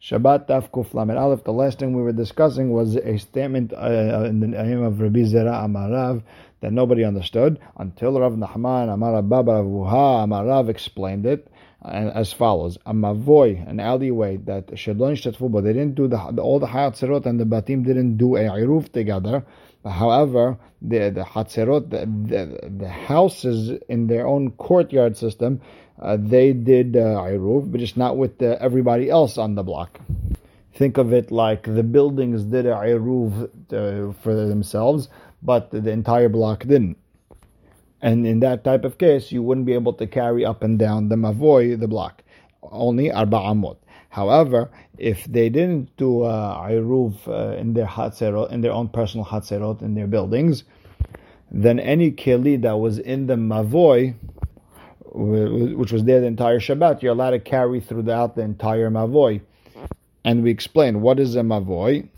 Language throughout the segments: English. Shabbat Taf Kuf Lamed Aleph. The last thing we were discussing was a statement in the name of Rabbi Zeira Amar Rav that nobody understood until Rav Nachman Amar Rabbah bar Avuha Amar Rav explained it as follows: a mavoy, an alleyway that shedlon shtetfu, but they didn't do all the hatzerot and the batim didn't do a iruf together. However, the hatzerot, the houses in their own courtyard system, they did iruf, but it's not with everybody else on the block. Think of it like the buildings did a iruf for themselves, but the entire block didn't. And in that type of case, you wouldn't be able to carry up and down the mavoy, the block, only arba amot. However, if they didn't do iruv in their hatzerot, in their own personal hatzerot, in their buildings, then any keli that was in the mavoy, which was there the entire Shabbat, you're allowed to carry throughout the entire mavoy. And we explained, what is a mavoy?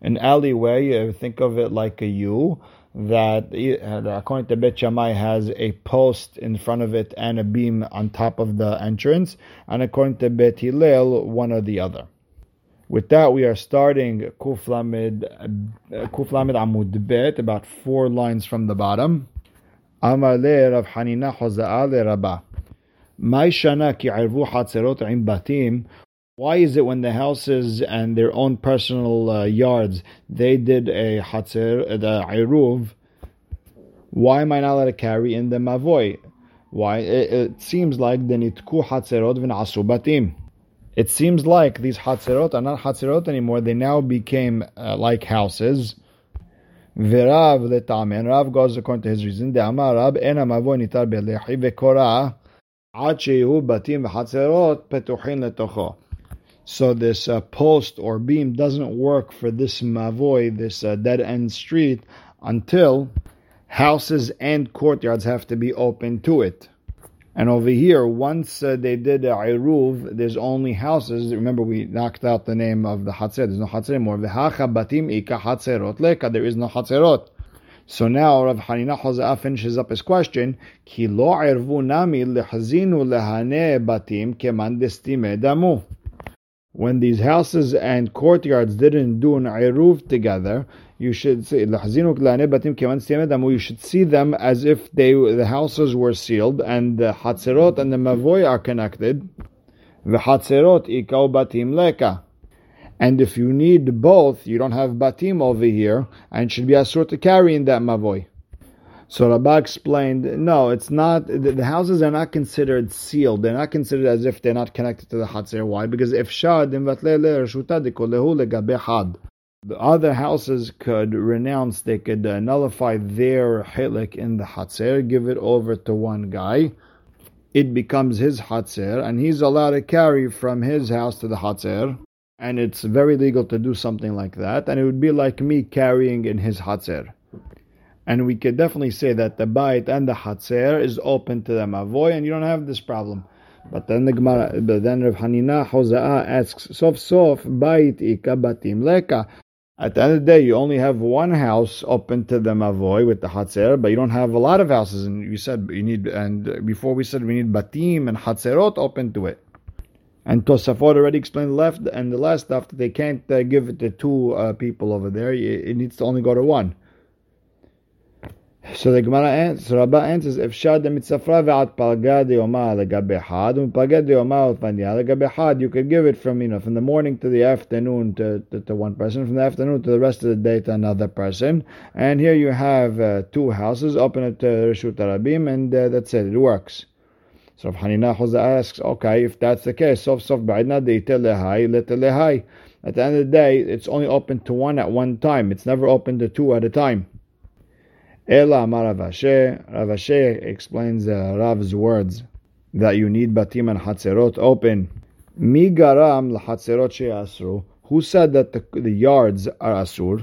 An alleyway, think of it like a U, that according to Beit Shammai has a post in front of it and a beam on top of the entrance, and according to Beit Hillel, one or the other. With that, we are starting Kuf Lamed Amud Bet, about 4 lines from the bottom. Amar le Rav Chanina Chozaah le Rabbah. Mai shana ki irvu hatzerot im batim. Why is it when the houses and their own personal yards, they did a hatzer, the iruv, why am I not allowed to carry in the mavoy? Why? It seems like the nitku hatzerot v'n'asu batim. It seems like these hatzerot are not hatzerot anymore. They now became like houses. V'rav letam, and Rav goes according to his reason. De'amar Rav ena mavoy nitar belehi v'korah ad shehu batim v'hatzerot petuchin letocho. So this post or beam doesn't work for this mavoy, this dead-end street, until houses and courtyards have to be open to it. And over here, once they did iruv, there's only houses. Remember, we knocked out the name of the hatzer. There's no hatzer anymore. V'hacha batim ika hatzerot leka. There is no hatzerot. So now Rav Chanina Chozaah finishes up his question. Ki lo irvu nami lehazinu lehane batim keman destime damu. When these houses and courtyards didn't do an iruv together, you should see them as if the houses were sealed and the hatzerot and the mavoy are connected. And if you need both, you don't have batim over here and should be asur to carry in that mavoy. So Rabbah explained, no, it's not, the houses are not considered sealed. They're not considered as if they're not connected to the Hatzer. Why? Because if the other houses could renounce, they could nullify their Hilik in the Hatzer, give it over to one guy. It becomes his Hatzer, and he's allowed to carry from his house to the Hatzer. And it's very legal to do something like that. And it would be like me carrying in his Hatzer. And we could definitely say that the Bait and the Hatzer is open to the Mavoy, and you don't have this problem. But then the Gemara, Rav Chanina Chozaah asks, Sof Sof, Bait Ika Batim Leka. At the end of the day, you only have one house open to the Mavoy with the Hatzer, but you don't have a lot of houses. And you said you need, and before we said we need Batim and Hatzerot open to it. And Tosafot already explained left and the last stuff that they can't give it to two people over there. It needs to only go to one. So the Gemara answers, Rabbah answers, if Shad mitzafra ve'at palgad yomah legabehad, and palgad yomah u'fanya legabehad, you could give it from the morning to the afternoon to one person, from the afternoon to the rest of the day to another person. And here you have 2 houses, open it to Reshut Arabim, and that's it, it works. So Rav Chanina Chozaah asks, okay, if that's the case, sof ba'idna de'ite lehai, lete lehai. At the end of the day, it's only open to one at one time, it's never open to 2 at a time. Ela Amar Rav Asher. Rav Asher explains Rav's words that you need batim and hatzerot open. Mi garam l'hatzerot she'asru. Who said that the yards are asur,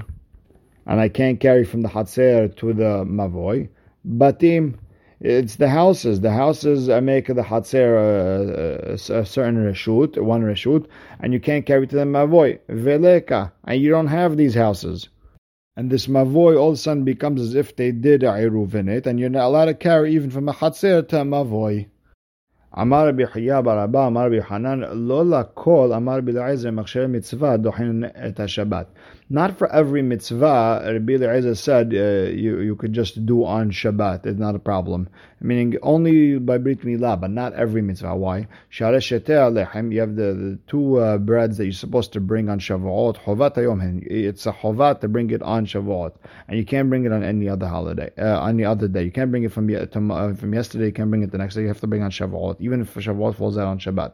and I can't carry from the hatzer to the mavoy? Batim, it's the houses. The houses make the hatzer a certain reshut, one reshut, and you can't carry to the mavoy. Veleka, and you don't have these houses. And this mavoy all of a sudden becomes as if they did a iruv in it, and you're not allowed to carry even from a hatzer to a mavoy. Amar bar Chiya bar Abba, Amar bar Hanan, lo lakol, Amar bar Eliezer, machshir mitzvah, dohin et Shabbat. Not for every mitzvah, Rabbi Eliezer said, you could just do on Shabbat. It's not a problem. Meaning, only by Brit Milah, but not every mitzvah. Why? Shareh shetei alechem, you have the two breads that you're supposed to bring on Shavuot. Chovat hayom, it's a chovat to bring it on Shavuot. And you can't bring it on any other holiday, any other day. You can't bring it from yesterday, you can't bring it the next day. You have to bring on Shavuot, even if Shavuot falls out on Shabbat.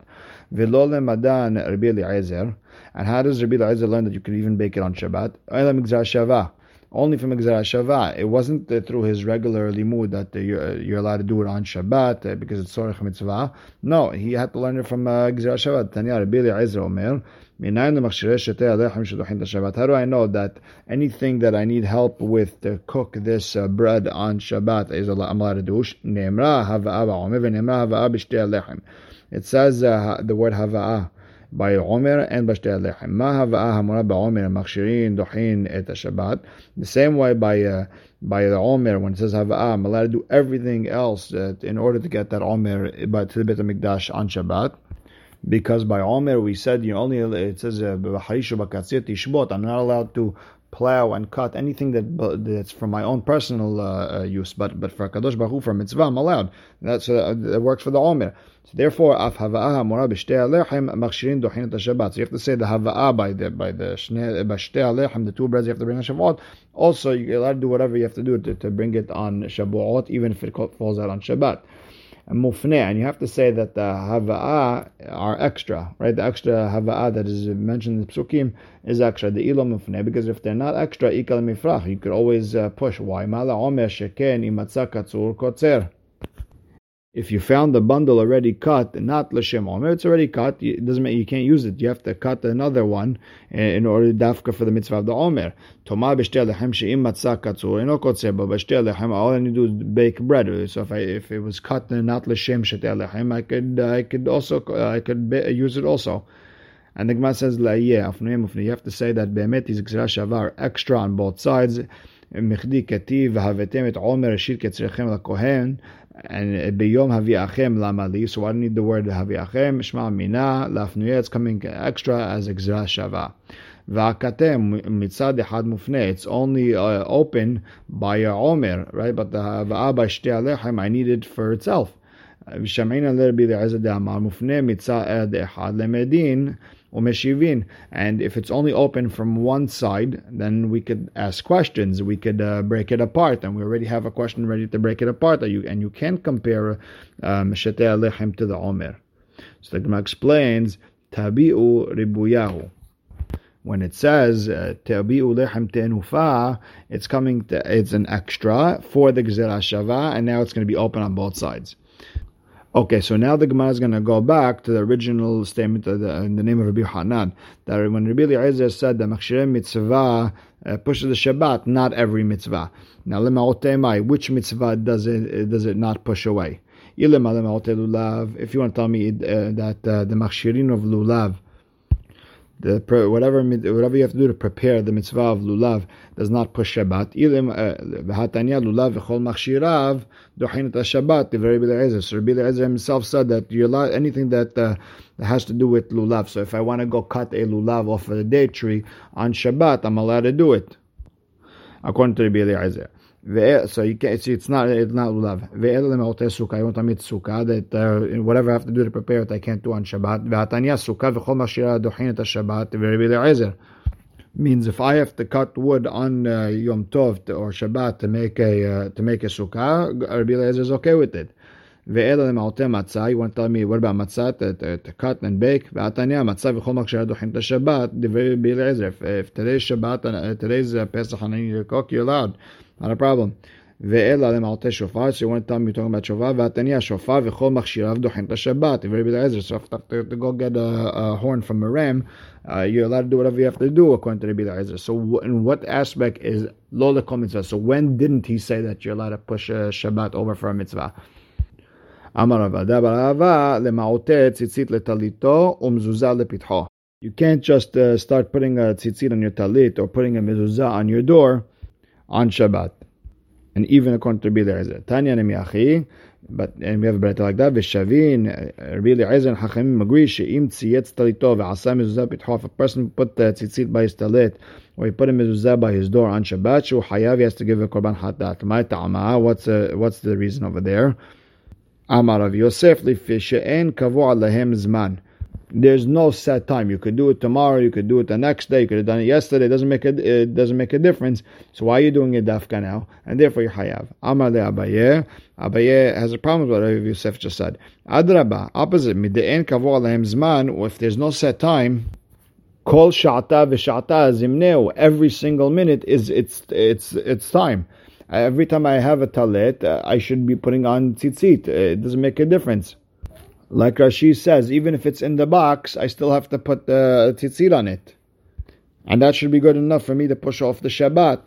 V'lo lemadan Rabbi Eliezer. And how does Rabbi Eliezer learn that you can even bake it on Shabbat? Elam Gzera Shavah. Only from Gzera Shavah. It wasn't through his regular limud that you're allowed to do it on Shabbat because it's Sorech Mitzvah. No, he had to learn it from Gzera Shavah. Tanya Rabbi Eliezer Omer. How do I know that anything that I need help with to cook this bread on Shabbat is I'm allowed to do? It says the word Hava'ah by Omer and Bashtei Alechem. Ma Hava'ah Hamura ba'Omer Makshirin Dohin et Shabbat. The same way by the Omer, when it says Hava'ah, I'm allowed to do everything else in order to get that Omer but to the Beit Hamikdash on Shabbat. Because by Omer we said you only, it says I'm not allowed to plow and cut anything that's from my own personal use, but for Kadosh Baruch Hu, for mitzvah, I'm allowed. That's that works for the Omer. So therefore, af hava'ah mora b'shtei alechem machshirin dohin et Shabbat. So you have to say the hava'ah by the b'shtei alechem, the two breads you have to bring on Shavuot. Also, you're allowed to do whatever you have to do to bring it on Shavuot, even if it falls out on Shabbat. And you have to say that the hava'ah are extra, right? The extra hava'ah that is mentioned in the psukim is extra, the ilo mufneh, because if they're not extra, ikal mifrach, you could always push. Why? If you found the bundle already cut, not l'shem omer, it's already cut, it doesn't mean you can't use it. You have to cut another one in order to dafka for the mitzvah of the omer. Tomah b'shtei lechem she'im matzah katzur, eno kotzer, but b'shtei lechem, all I need to do is bake bread. So if it was cut and not l'shem shetei lechem, I could use it also. And the Gemara says la'yeh afnei mufnei. You have to say that be'emet is gzera shavah extra on both sides. Mechdi kativ havetem et omer eshir ketzrechem lakohen. And biyom haviachem lamali. So I don't need the word haviachem. Shema mina lafnuyah. It's coming extra as gzera shavah. Va'akatem mitzad echad mufneh. It's only open by omer, right? But the hava'ah by shtei alechem, I need it for itself. V'shamina l'Rabbi Eliezer de'amar mufneh mitzad echad lemedin. And if it's only open from one side, then we could ask questions. We could break it apart, and we already have a question ready to break it apart. And you can't compare Masechet Pesachim to the Omer. So the Gemara explains Tabi'u Ribuyahu. When it says Tabi'u Lechem Te'enufa, it's an extra for the Gzera Shavah, and now it's going to be open on both sides. Okay, so now the Gemara is going to go back to the original statement in the name of Rabbi Hanan, that when Rabbi Eliezer said that Machshirei Mitzvah pushes the Shabbat, not every mitzvah. Now, which mitzvah does it not push away? If you want to tell me that the Machshirin of Lulav, whatever you have to do to prepare the mitzvah of lulav does not push Shabbat. So Rabbi Eliezer himself said that anything that has to do with lulav. So if I want to go cut a lulav off a date tree on Shabbat, I'm allowed to do it, according to Rabbi Eliezer. So you can't see it's not lulav. I want to meet sukkah, that whatever I have to do to prepare it, I can't do on Shabbat. Means if I have to cut wood on Yom Tov or Shabbat to make a sukkah, Rabbi Eliezer is okay with it. You want to tell me what about matzah to cut and bake? If today's Shabbat, today's Pesach, and I need to cook, you're allowed. Not a problem. Shofar. So you want to tell me you're talking about shofar? Shofar v'chol machshirav dohin Shabbat. If Rabbi Eliezer, so after to go get a horn from a ram, you're allowed to do whatever you have to do according to Rabbi Eliezer. So in what aspect is lo l'kol mitzvah? So when didn't he say that you're allowed to push Shabbat over for a mitzvah? Amar bar Chiya bar tzitzit letalito umzuzah lepitcho. You can't just start putting a tzitzit on your talit or putting a mezuzah on your door on Shabbat. and even according to Rabbi Eliezer. Tanya and Miachi, and we have a braita like that. Veshavin, Rabbi Eliezer and Hachamim agree. She'im tziyetz talito ve'asam mezuzah b'tchof. A person put the tzitzit by his talit, or he put a mezuzah by his door on Shabbat. Shu hayav, he has to give a korban hatat. My ta'ama, what's the reason over there? Amar Rav Yosef lifi she'en kavu alahem zman. There's no set time. You could do it tomorrow. You could do it the next day. You could have done it yesterday. It doesn't make a difference. So why are you doing it dafka now? And therefore you're hayav. Amar le Abaye. Abaye has a problem with what Rabbi Yosef just said. Adraba, opposite. Midein kavol lehem zman. If there's no set time, kol sha'ata v'sha'ata zimneu. Every single minute is its time. Every time I have a talit, I should be putting on tzitzit. It doesn't make a difference. Like Rashi says, even if it's in the box, I still have to put tzitzit on it. And that should be good enough for me to push off the Shabbat.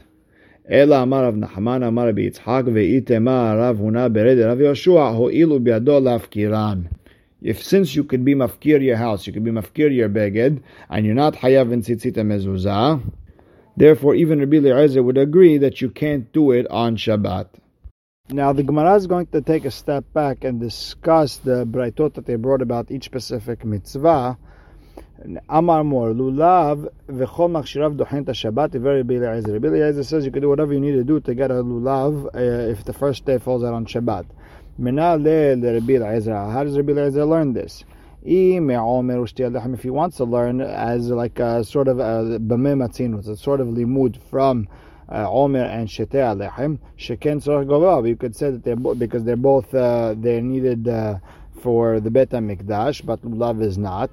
Ela amar Rav Nachman amar Rabbi Yitzchak ve'itema Rav Huna bered Rav Yoshua ho'ilu bi'ado lafkiran. If since you could be mafkir your house, you could be mafkir your beged, and you're not hayav in tzitzit mezuzah, therefore even Rabbi Eliezer would agree that you can't do it on Shabbat. Now the Gemara is going to take a step back and discuss the braitot that they brought about each specific mitzvah. Amar Mor lulav v'chol machshirav dochen tashabat. Rabbi Eliezer. Rabbi Eliezer says you can do whatever you need to do to get a lulav if the first day falls out on Shabbat. Mina le Rabbi Eliezer. How does Rabbi Eliezer learn this? If he wants to learn as like a sort of b'mei matzinut, a sort of limud from Omer and Shetei Alechem, Sheken Tzorach Gova. You could say that they're needed for the Beit Hamikdash, but lulav is not.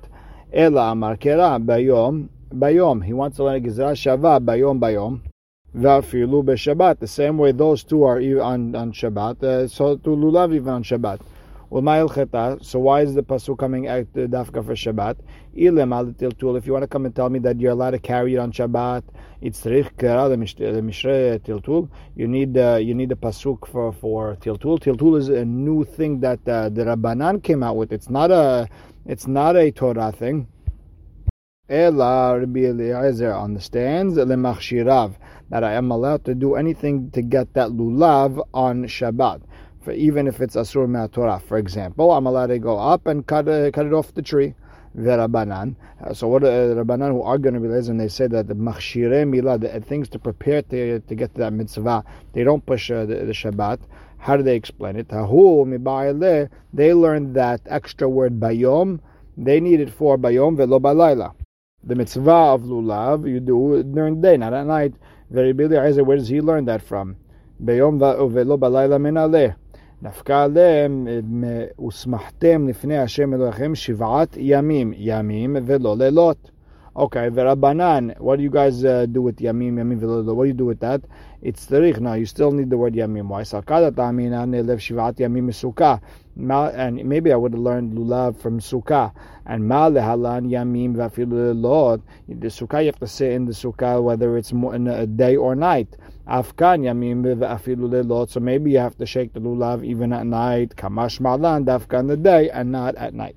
Ela Amar Kera Bayom. He wants to learn Gzera Shavah Bayom. Va'afilu beShabbat. The same way those two are on Shabbat. So to lulav even on Shabbat. So why is the pasuk coming at dafka for Shabbat? If you want to come and tell me that you're allowed to carry it on Shabbat, you need a pasuk for tiltul. Tiltul is a new thing that the Rabbanan came out with. It's not a Torah thing. Ela Rabbi Eliezer understands lemachshirav that I am allowed to do anything to get that lulav on Shabbat. Even if it's asur me'at Torah, for example, I'm allowed to go up and cut it off the tree. V'Rabbanan. So what Rabbanan who are going to be listening, they say that the machshirei milah, the things to prepare to get to that mitzvah, they don't push the Shabbat. How do they explain it? Tahu mi'ba'ileh. They learned that extra word bayom. They need it for bayom ve'lo ba'layla. The mitzvah of lulav you do during the day, not at night. Rabbi Eliezer, where does he learn that from? Bayom ve'lo ba'layla minaleh. נפקה עליהם, הוסמכתם לפני השם אלוהיכם שבעת ימים, ימים ולא לילות. Okay, ורבנן, what do you guys do with ימים, ימים ולא לילות? What do you do with that? It's צריך, no, you still need the word ימים. Why? סלקדת אמינה נלב שבעת ימים מסוכה. And maybe I would have learned lulav from sukkah. And ma lehalan yamim v'afilu lelot. The sukkah you have to say in the sukkah whether it's in a day or night. Afkan yamim v'afilu lelot. So maybe you have to shake the lulav even at night. Kamash malan dafkan the day and not at night.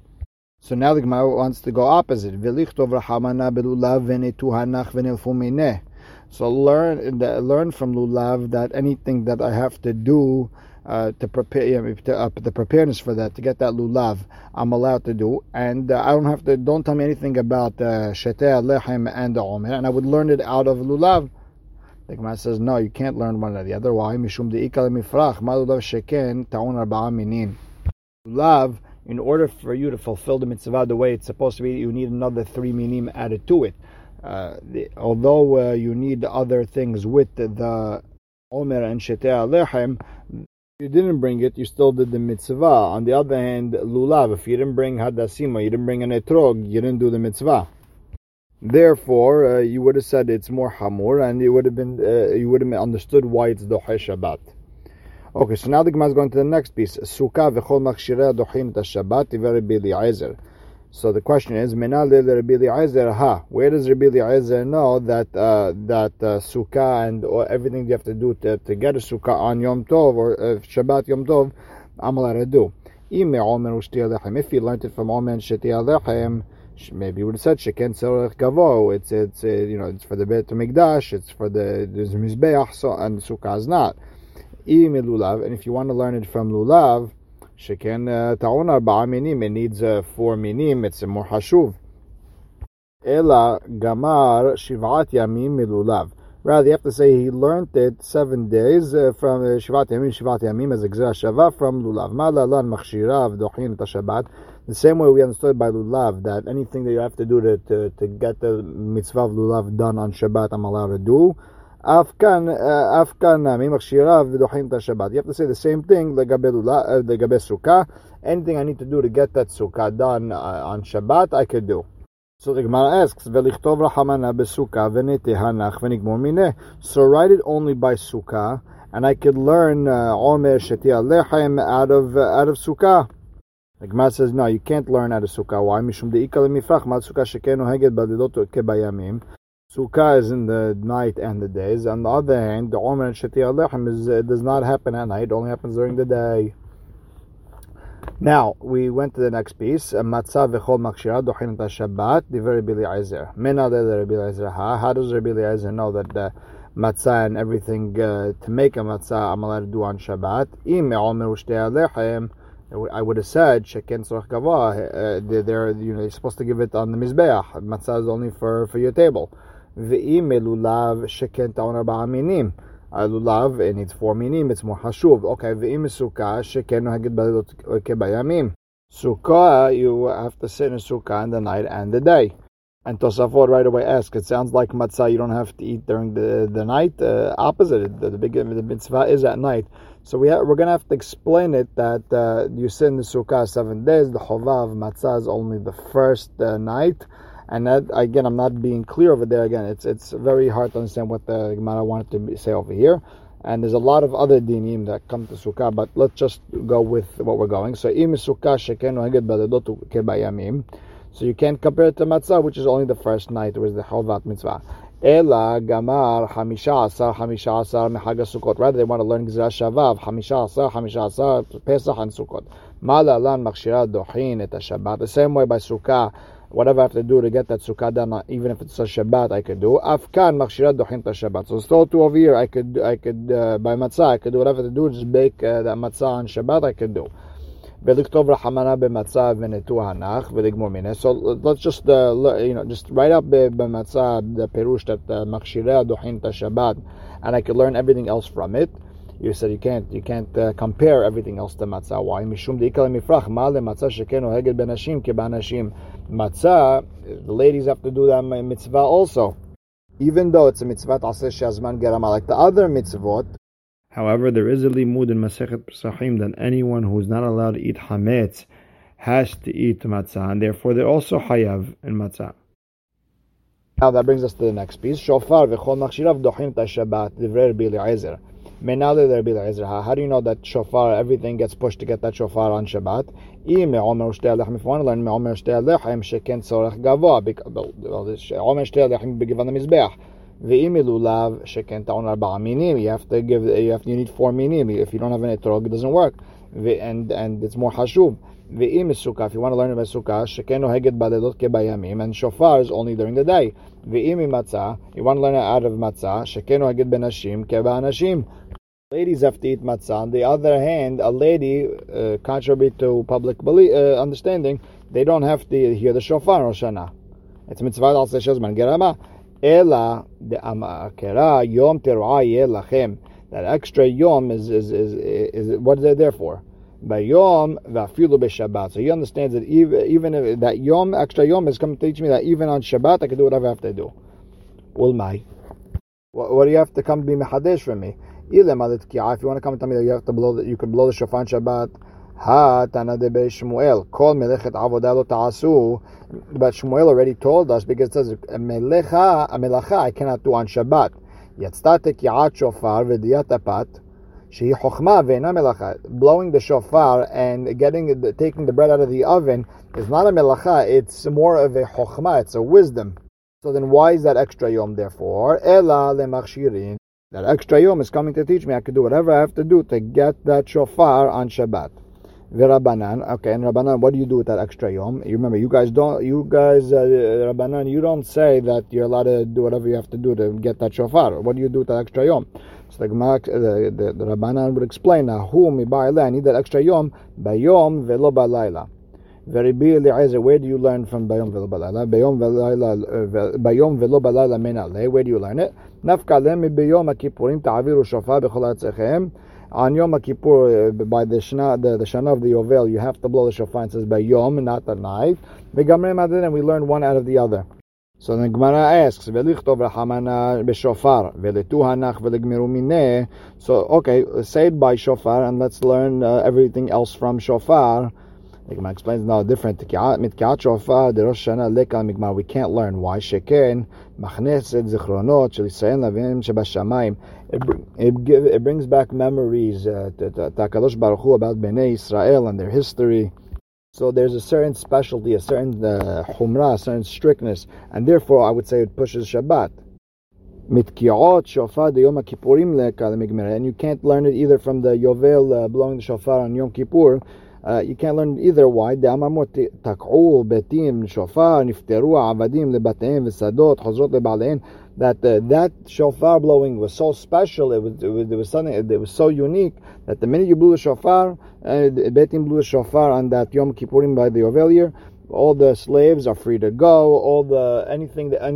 So now the Gemara wants to go opposite. V'lichtov rachamana belulav v'netu hanach v'nelfu mineh. So learn from lulav that anything that I have to do to prepare the preparedness for that, to get that lulav, I'm allowed to do, and I don't have to. Don't tell me anything about Shetei Alechem and the Omer, and I would learn it out of lulav. The Gemara says no, you can't learn one or the other. Why? Mishum de'ikal mifrach ma lulav sheken ta'un arba'a minin. Lulav, in order for you to fulfill the mitzvah the way it's supposed to be, you need another 3 minim added to it. Although you need other things with the Omer and Shetei Alechem. You didn't bring it, you still did the mitzvah. On the other hand, lulav, if you didn't bring hadasima, you didn't bring an etrog, you didn't do the mitzvah. Therefore, you would have said it's more hamur, and you would have understood why it's doche Shabbat. Okay, so now the Gemara is going to the next piece. Sukkah v'chol machshirei dochim tashabat Rabbi Eliezer. So the question is, Menal le Rabbi Eliezer ha? Where does Rabbi Eliezer know that sukkah and or everything you have to do to get a sukkah on Yom Tov or Shabbat Yom Tov, I'm allowed to do? If he learned it from Omer and Shetei Alechem, maybe he would have said Sheken Tzorach Gavo. It's for the Beit Hamikdash. It's for the Mizbeach, so, and sukkah is not. Lulav, and if you want to learn it from Lulav, Shekan Ta'on Arba'a Minim, it needs 4 Minim, it's more Hashuv. Ela Gamar Shivat Yamim Lulav. Rather, you have to say he learned it 7 days from Shivat Yamim as a Gzera Shavah from Lulav. Malalan Machshirav Dohin Tashabat. The same way we understood by Lulav that anything that you have to do to get the mitzvah of Lulav done on Shabbat, I'm allowed to do. Afkan Nami Machshirav Dohin Tashabat. You have to say the same thing, Legabe Sukkah. Anything I need to do to get that Sukkah done on Shabbat, I could do. So the Gemara asks, "Velichtov rachamana besukkah v'netehanach v'nigmor mineh." So write it only by sukkah, and I could learn omer shetia lechem out of sukkah. The Gemara says, "No, you can't learn out of sukkah. Why? Mishum deikal mifrach mal sukkah shekenu heged badidot kebayamim." Sukkah is in the night and the days. On the other hand, the omer shetia lechem does not happen at night; it only happens during the day. Now, we went to the next piece. Matzah v'chol makshira dochim et ha-shabbat divrei Rabbi Eliezer. Mina de Rabbi Eliezer ha. How does Rabbi Eliezer know that the matzah and everything to make a matzah I'm allowed to do on Shabbat? Im me'omer u'shtei alechem. I would have said, sheken tzorach gavah. They're you're supposed to give it on the mizbeach. Matzah is only for your table. V'im me'lulav sheken ta'on arba'a minim. Lulav, it needs 4 minim, it's more hashuv. Okay, v'im sukkah, shekenu hagid badot kebayamim. Sukkah, you have to sit in sukkah in the night and the day. And Tosafot right away asks, it sounds like matzah you don't have to eat during the night. Opposite, the mitzvah is at night. So we're going to have to explain it that you sit in the sukkah 7 days, the chovah of matzah is only the first night. And that, again, I'm not being clear over there. Again, it's very hard to understand what the Gemara wanted to say over here. And there's a lot of other dinim that come to sukkah, but let's just go with what we're going. So, im sukkah shekenu heged badadot kebayamim. So you can't compare it to matzah, which is only the first night, which is the chovat mitzvah. Ela gamar hamisha asar mechaga sukkot. Rather, they want to learn Gzera Shavah, hamisha asar pesach and sukkot. Malalan machshira dochin et hashabbat. The same way by sukkah. Whatever I have to do to get that sukkah done, even if it's a Shabbat, I could do. Afkan machshirat dochin ta Shabbat. So still two over here, I could by matzah, I could do whatever to do. Just bake that matzah on Shabbat, I could do. V'liktov rachamana be matzah v'netu hanach v'ligmor mineh. So let's just just write up by matzah the perush that machshirat dochin ta Shabbat, and I could learn everything else from it. You said you can't compare everything else to matzah. Why? Mishum deikal mifrach mal matzah shekenu heged benashim kebanashim. Matzah, the ladies have to do that mitzvah also, even though it's a mitzvah aseh shazman gerama like the other mitzvot. However, there is a limud in Masechet Pesachim that anyone who is not allowed to eat hametz has to eat matzah, and therefore they're also hayav in matzah. Now that brings us to the next piece. Shofar v'chol machshirav dochim ta Shabbat divrei Rabbi Eliezer. How do you know that shofar, everything gets pushed to get that shofar on Shabbat? You need 4 minim. If you don't have an etrog, it doesn't work. And it's more hashuv. If you want to learn about sukkah, and shofar is only during the day. You want to learn out of matzah, ladies have to eat matzah. On the other hand, a lady, contrary to public belief, understanding, they don't have to hear the shofar Rosh Hashanah. It's mitzvah al shazman gerama. Ela de'amakera yom teruah yeh lachem. That extra yom is what is it there for? By yom v'afilu b'shabbat. So he understands that even if that yom, extra yom, has come to teach me that even on Shabbat I can do whatever I have to do. Ulmai, what do you have to come to be mechadesh for me? If you want to come and tell me that you have to blow, that you could blow the shofar on Shabbat. Ha tanade be Shmuel kol melechet avodah lo ta'asu. But Shmuel already told us because it says a melacha I cannot do on Shabbat. Yet statek ya'at shofar v'diatapat. Blowing the shofar and taking the bread out of the oven is not a melacha, it's more of a chokhmah, it's a wisdom. So then why is that extra yom therefore? Ela lemachshirin. That extra yom is coming to teach me I could do whatever I have to do to get that shofar on Shabbat. V'Rabbanan. Okay, and Rabbanan, what do you do with that extra yom? You remember, you guys, Rabbanan, you don't say that you're allowed to do whatever you have to do to get that shofar. What do you do with that extra yom? So the Gemara, the Rabbanan would explain, I need that extra yom, bayom velo balayla. Very Eliezer, where do you learn from bayom velo balayla? Bayom velo balayla menale. Where do you learn it? Nafkalem bayom akipurim ta'aviru shofar b'cholatzechem. On Yom Kippur, by the Shana of the Yovel, you have to blow the shofar. It says bayom, not the night. And we learn one out of the other. So the Gemara asks, so, okay, say it by shofar, and let's learn everything else from shofar. The Gemara explains, no, different. We can't learn. Why? It brings back memories to Kadosh Baruch Hu about Bnei Israel and their history. So there's a certain specialty, a certain humrah, a certain strictness, and therefore I would say it pushes Shabbat. And you can't learn it either from the Yovel blowing the shofar on Yom Kippur. You can't learn it either. Why? That shofar blowing was so special, it was something, it was so unique, that the minute you blew the shofar, Betim blew the shofar on that Yom Kippurim by the Yovelier, all the slaves are free to go, any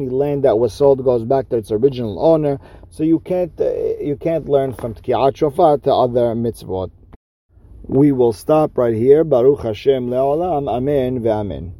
land that was sold goes back to its original owner. So you can't learn from Tki'at Shofar to other mitzvot. We will stop right here. Baruch Hashem le'olam, amen ve'amen.